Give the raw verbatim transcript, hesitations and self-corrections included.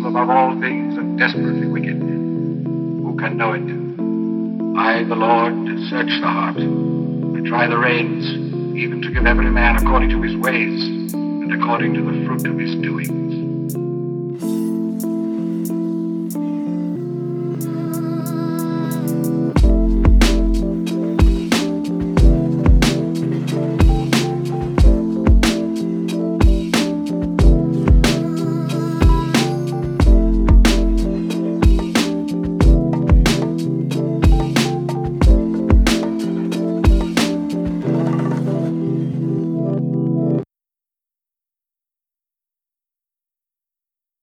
Above all things and desperately wicked. Who can know it? I, the Lord, search the heart, and try the reins, even to give every man according to his ways, and according to the fruit of his doings.